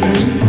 Freedom.